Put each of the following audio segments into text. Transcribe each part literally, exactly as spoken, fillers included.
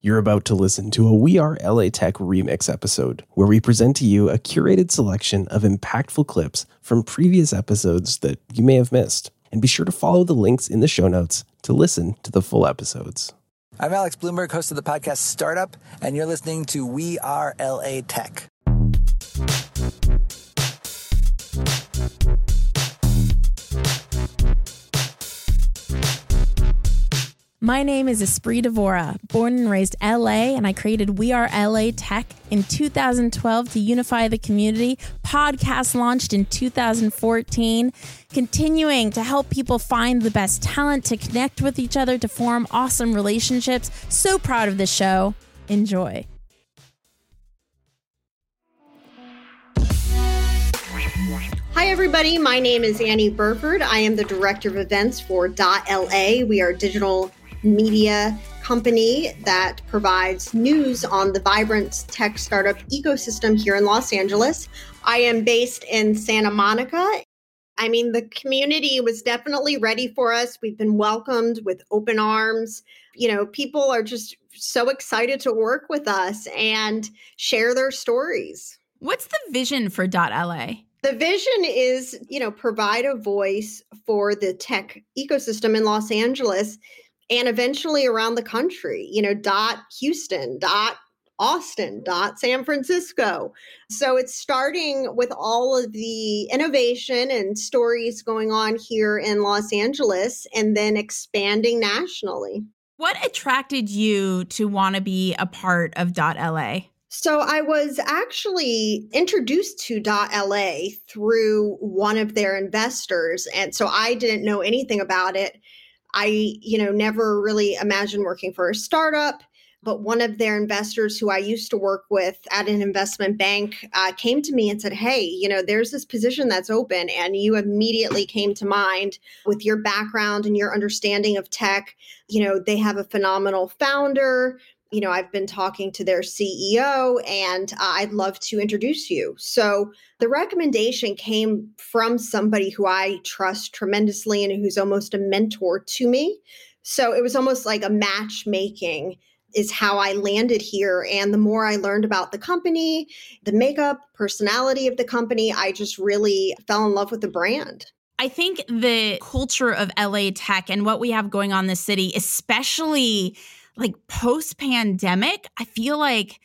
You're about to listen to a We Are L A Tech remix episode, where we present to you a curated selection of impactful clips from previous episodes that you may have missed. And be sure to follow the links in the show notes to listen to the full episodes. I'm Alex Bloomberg, host of the podcast Startup, and you're listening to We Are L A Tech. My name is Espree Devora, born and raised L A, and I created We Are L A Tech in two thousand twelve to unify the community. Podcast launched in two thousand fourteen, continuing to help people find the best talent, to connect with each other, to form awesome relationships. So proud of this show. Enjoy. Hi, everybody. My name is Annie Burford. I am the director of events for Dot L A. We are a digital media company that provides news on the vibrant tech startup ecosystem here in Los Angeles. I am based in Santa Monica. I mean, the community was definitely ready for us. We've been welcomed with open arms. You know, people are just so excited to work with us and share their stories. What's the vision for Dot L A? The vision is, you know, provide a voice for the tech ecosystem in Los Angeles. And eventually around the country, you know, dot Houston, dot Austin, dot San Francisco. So it's starting with all of the innovation and stories going on here in Los Angeles and then expanding nationally. What attracted you to want to be a part of Dot L A? So I was actually introduced to Dot L A through one of their investors. And so I didn't know anything about it. I, you know, never really imagined working for a startup, but one of their investors who I used to work with at an investment bank uh, came to me and said, hey, you know, there's this position that's open, and you immediately came to mind with your background and your understanding of tech. You know, they have a phenomenal founder. You know, I've been talking to their C E O, and uh, I'd love to introduce you. So the recommendation came from somebody who I trust tremendously and who's almost a mentor to me. So it was almost like a matchmaking is how I landed here. And the more I learned about the company, the makeup, personality of the company, I just really fell in love with the brand. I think the culture of L A Tech and what we have going on in the city, especially like post-pandemic, I feel like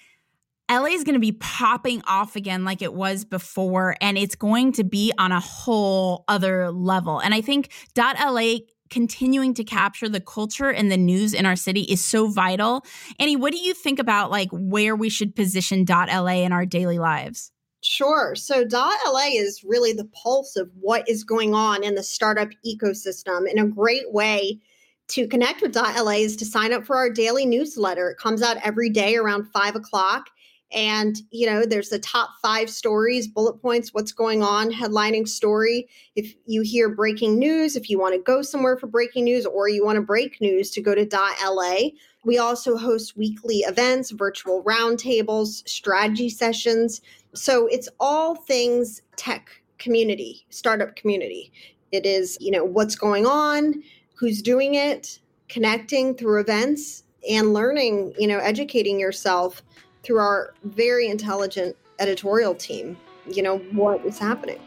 L A is going to be popping off again like it was before, and it's going to be on a whole other level. And I think Dot L A continuing to capture the culture and the news in our city is so vital. Annie, what do you think about like where we should position Dot L A in our daily lives? Sure. So Dot L A is really the pulse of what is going on in the startup ecosystem. In a great way to connect with Dot L A is to sign up for our daily newsletter. It comes out every day around five o'clock. And, you know, there's the top five stories, bullet points, what's going on, headlining story. If you hear breaking news, if you want to go somewhere for breaking news or you want to break news, to go to Dot L A. We also host weekly events, virtual roundtables, strategy sessions. So it's all things tech community, startup community. It is, you know, what's going on, who's doing it, connecting through events and learning, you know, educating yourself through our very intelligent editorial team, you know, what is happening.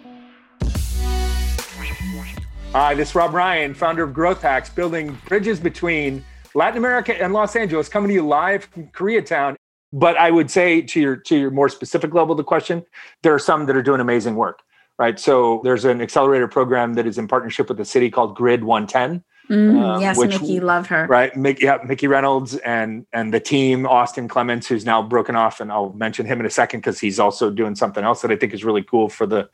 Hi, this is Rob Ryan, founder of Growth Hacks, building bridges between Latin America and Los Angeles, coming to you live from Koreatown. But I would say to your, to your more specific level of the question, there are some that are doing amazing work, right? So there's an accelerator program that is in partnership with the city called Grid one ten. Mm, um, yes, which, Mickey, love her. Right, Mickey, yeah, Mickey Reynolds and and the team, Austin Clements, who's now broken off, and I'll mention him in a second because he's also doing something else that I think is really cool for the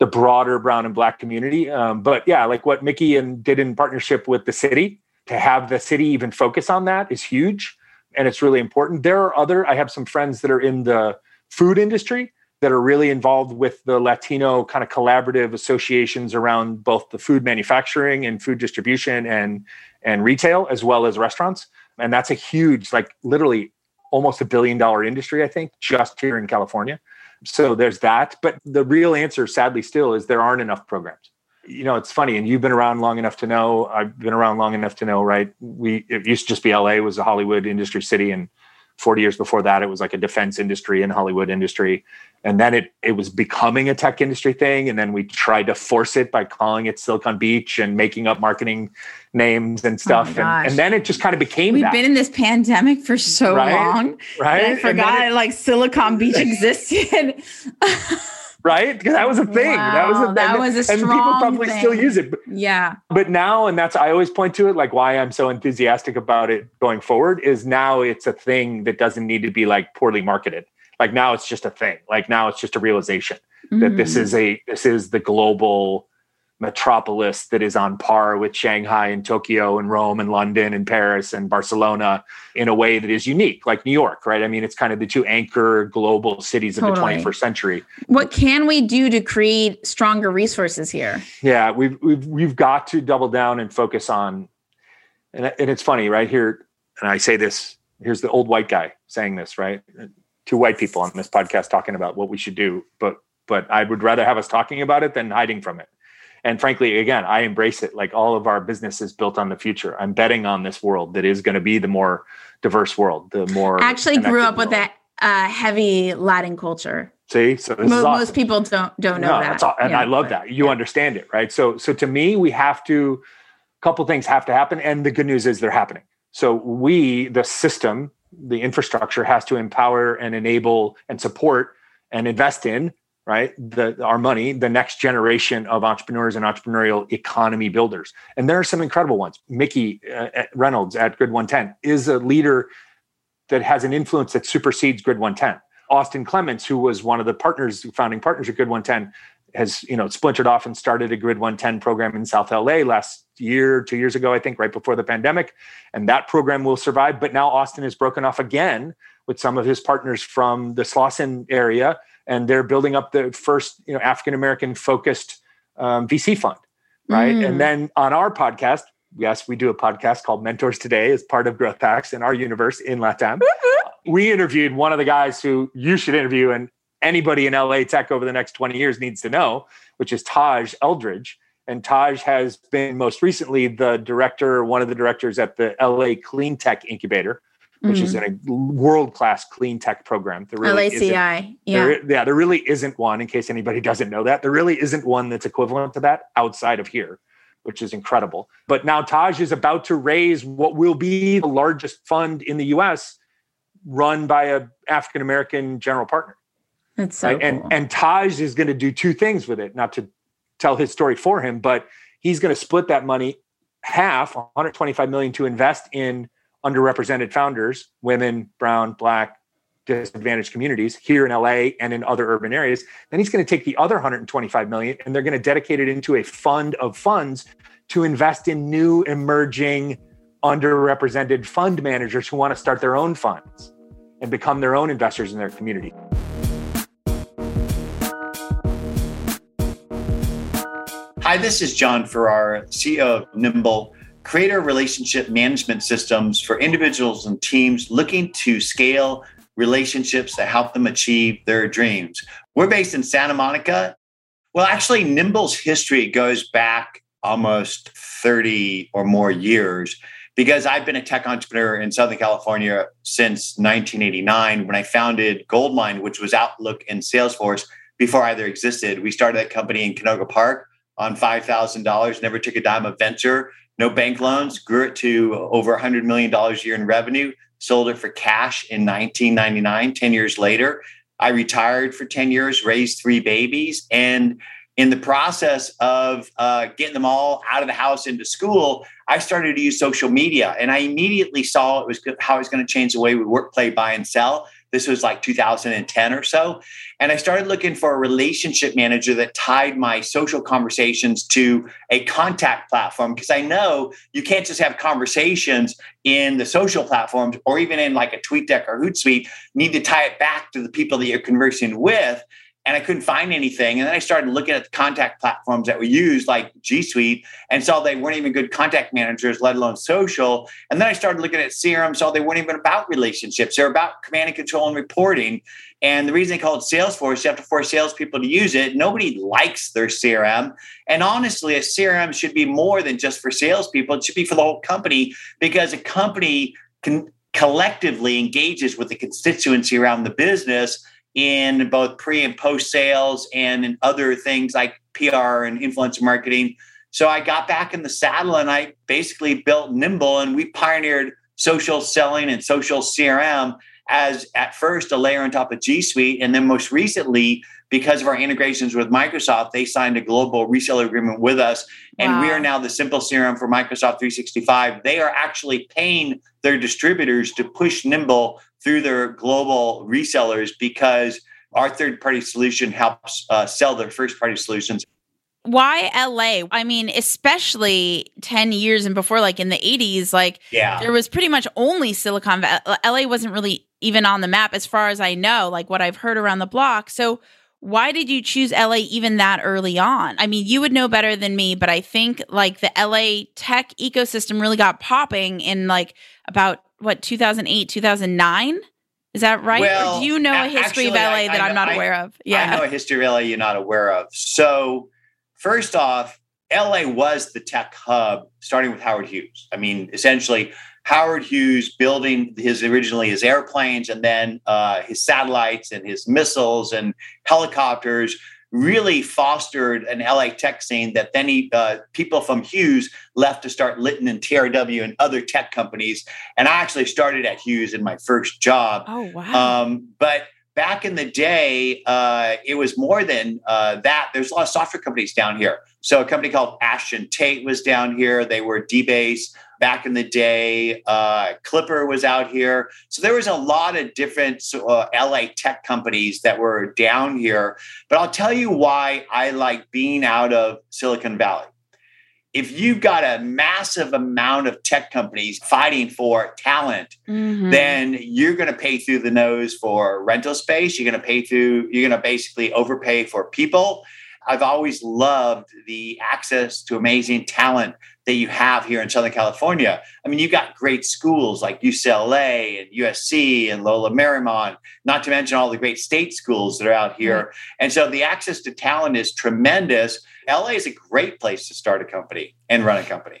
the broader brown and black community. Um, but yeah, like what Mickey and did in partnership with the city, to have the city even focus on that is huge, and it's really important. There are other, I have some friends that are in the food industry that are really involved with the Latino kind of collaborative associations around both the food manufacturing and food distribution and, and retail, as well as restaurants. And that's a huge, like literally almost a billion dollar industry, I think, just here in California. So there's that. But the real answer, sadly, still is there aren't enough programs. You know, it's funny, and you've been around long enough to know, I've been around long enough to know, right? We, it used to just be L A was a Hollywood industry city. And forty years before that, it was like a defense industry and Hollywood industry. And then it, it was becoming a tech industry thing. And then we tried to force it by calling it Silicon Beach and making up marketing names and stuff. Oh and, and then it just kind of became We've that. Been in this pandemic for so right? long. Right. And I forgot and it, like Silicon Beach existed. Right? Because that was a thing. Wow, that was a thing. That was a strong and people probably thing. Still use it. But, yeah. But now, and that's, I always point to it, like why I'm so enthusiastic about it going forward is now it's a thing that doesn't need to be like poorly marketed. Like now it's just a thing. Like now it's just a realization mm. that this is a, this is the global metropolis that is on par with Shanghai and Tokyo and Rome and London and Paris and Barcelona in a way that is unique, like New York, right? I mean, it's kind of the two anchor global cities totally. Of the twenty-first century. What can we do to create stronger resources here? Yeah, we've we've we've got to double down and focus on, and, and it's funny, right here, and I say this, here's the old white guy saying this, right? Two white people on this podcast talking about what we should do, but but I would rather have us talking about it than hiding from it. And frankly, again, I embrace it. Like all of our business is built on the future. I'm betting on this world that is going to be the more diverse world, the more. I actually grew up world. With that uh, heavy Latin culture. See, so this Mo- is awesome. Most people don't don't know no, that, all, and yeah, I love but, that. You yeah. understand it, right? So, so to me, we have to. A couple things have to happen, and the good news is they're happening. So we, the system, the infrastructure, has to empower and enable and support and invest in. Right? The, our money, the next generation of entrepreneurs and entrepreneurial economy builders. And there are some incredible ones. Mickey uh, at Reynolds at Grid one ten is a leader that has an influence that supersedes Grid one ten. Austin Clements, who was one of the partners, founding partners at Grid one ten, has, you know, splintered off and started a Grid one ten program in South L A last year, two years ago, I think, right before the pandemic. And that program will survive. But now Austin has broken off again with some of his partners from the Slauson area. And they're building up the first, you know, African-American focused um, V C fund, right? Mm. And then on our podcast, yes, we do a podcast called Mentors Today as part of Growth Hacks in our universe in LATAM. Mm-hmm. We interviewed one of the guys who you should interview and anybody in L A tech over the next twenty years needs to know, which is Taj Eldridge. And Taj has been most recently the director, one of the directors at the L A Clean Tech Incubator, which mm-hmm. is a world-class clean tech program. There really L A C I, yeah. There, yeah, there really isn't one, in case anybody doesn't know that. There really isn't one that's equivalent to that outside of here, which is incredible. But now Taj is about to raise what will be the largest fund in the U S run by an African-American general partner. That's so right? cool. And, and Taj is going to do two things with it, not to tell his story for him, but he's going to split that money half, one hundred twenty-five million dollars, to invest in underrepresented founders, women, brown, black, disadvantaged communities here in L A and in other urban areas. Then he's going to take the other one hundred twenty-five million dollars and they're going to dedicate it into a fund of funds to invest in new emerging underrepresented fund managers who want to start their own funds and become their own investors in their community. Hi, this is Jon Ferrara, C E O of Nimble, creator relationship management systems for individuals and teams looking to scale relationships that help them achieve their dreams. We're based in Santa Monica. Well, actually, Nimble's history goes back almost thirty or more years because I've been a tech entrepreneur in Southern California since nineteen eighty-nine when I founded Goldmine, which was Outlook and Salesforce before either existed. We started that company in Canoga Park on five thousand dollars, never took a dime of venture. No bank loans, grew it to over one hundred million dollars a year in revenue, sold it for cash in nineteen ninety-nine, ten years later. I retired for ten years, raised three babies. And in the process of uh, getting them all out of the house into school, I started to use social media. And I immediately saw it was how it was going to change the way we work, play, buy, and sell. This was like two thousand ten or so. And I started looking for a relationship manager that tied my social conversations to a contact platform, because I know you can't just have conversations in the social platforms or even in like a TweetDeck or Hootsuite. You need to tie it back to the people that you're conversing with. and I couldn't find anything. And then I started looking at the contact platforms that we used, like G Suite, and saw they weren't even good contact managers, let alone social. And then I started looking at C R M, saw they weren't even about relationships. They're about command and control and reporting. And the reason they call it Salesforce, you have to force salespeople to use it. Nobody likes their C R M. And honestly, a C R M should be more than just for salespeople. It should be for the whole company, because a company can collectively engages with the constituency around the business in both pre and post sales and in other things like P R and influencer marketing. So I got back in the saddle and I basically built Nimble, and we pioneered social selling and social C R M as at first a layer on top of G Suite. And then most recently, because of our integrations with Microsoft, they signed a global reseller agreement with us. And wow. We are now the simple C R M for Microsoft three sixty-five. They are actually paying their distributors to push Nimble through their global resellers, because our third-party solution helps uh, sell their first-party solutions. Why L A? I mean, especially ten years and before, like in the eighties, like yeah. there was pretty much only Silicon Valley. L A wasn't really even on the map as far as I know, like what I've heard around the block. So why did you choose L A even that early on? I mean, you would know better than me, but I think like the L A tech ecosystem really got popping in like about, what, two thousand eight, two thousand nine? Is that right? Well, or do you know a history actually, of L A I, that I, I'm not I, aware of? Yeah, I know a history of L A you're not aware of. So first off, L A was the tech hub, starting with Howard Hughes. I mean, essentially, Howard Hughes building his originally his airplanes and then uh, his satellites and his missiles and helicopters really fostered an L A tech scene that then he, uh, people from Hughes left to start Litton and T R W and other tech companies. And I actually started at Hughes in my first job. Oh, wow. Um, but back in the day, uh, it was more than uh, that. There's a lot of software companies down here. So a company called Ashton Tate was down here. They were dBase back in the day. Uh, Clipper was out here. So there was a lot of different uh, L A tech companies that were down here. But I'll tell you why I like being out of Silicon Valley. If you've got a massive amount of tech companies fighting for talent, mm-hmm. then you're going to pay through the nose for rental space. You're going to pay through, you're going to basically overpay for people. I've always loved the access to amazing talent that you have here in Southern California. I mean, you've got great schools like U C L A and U S C and Lola Merriman, not to mention all the great state schools that are out here. Mm-hmm. And so the access to talent is tremendous. L A is a great place to start a company and run a company.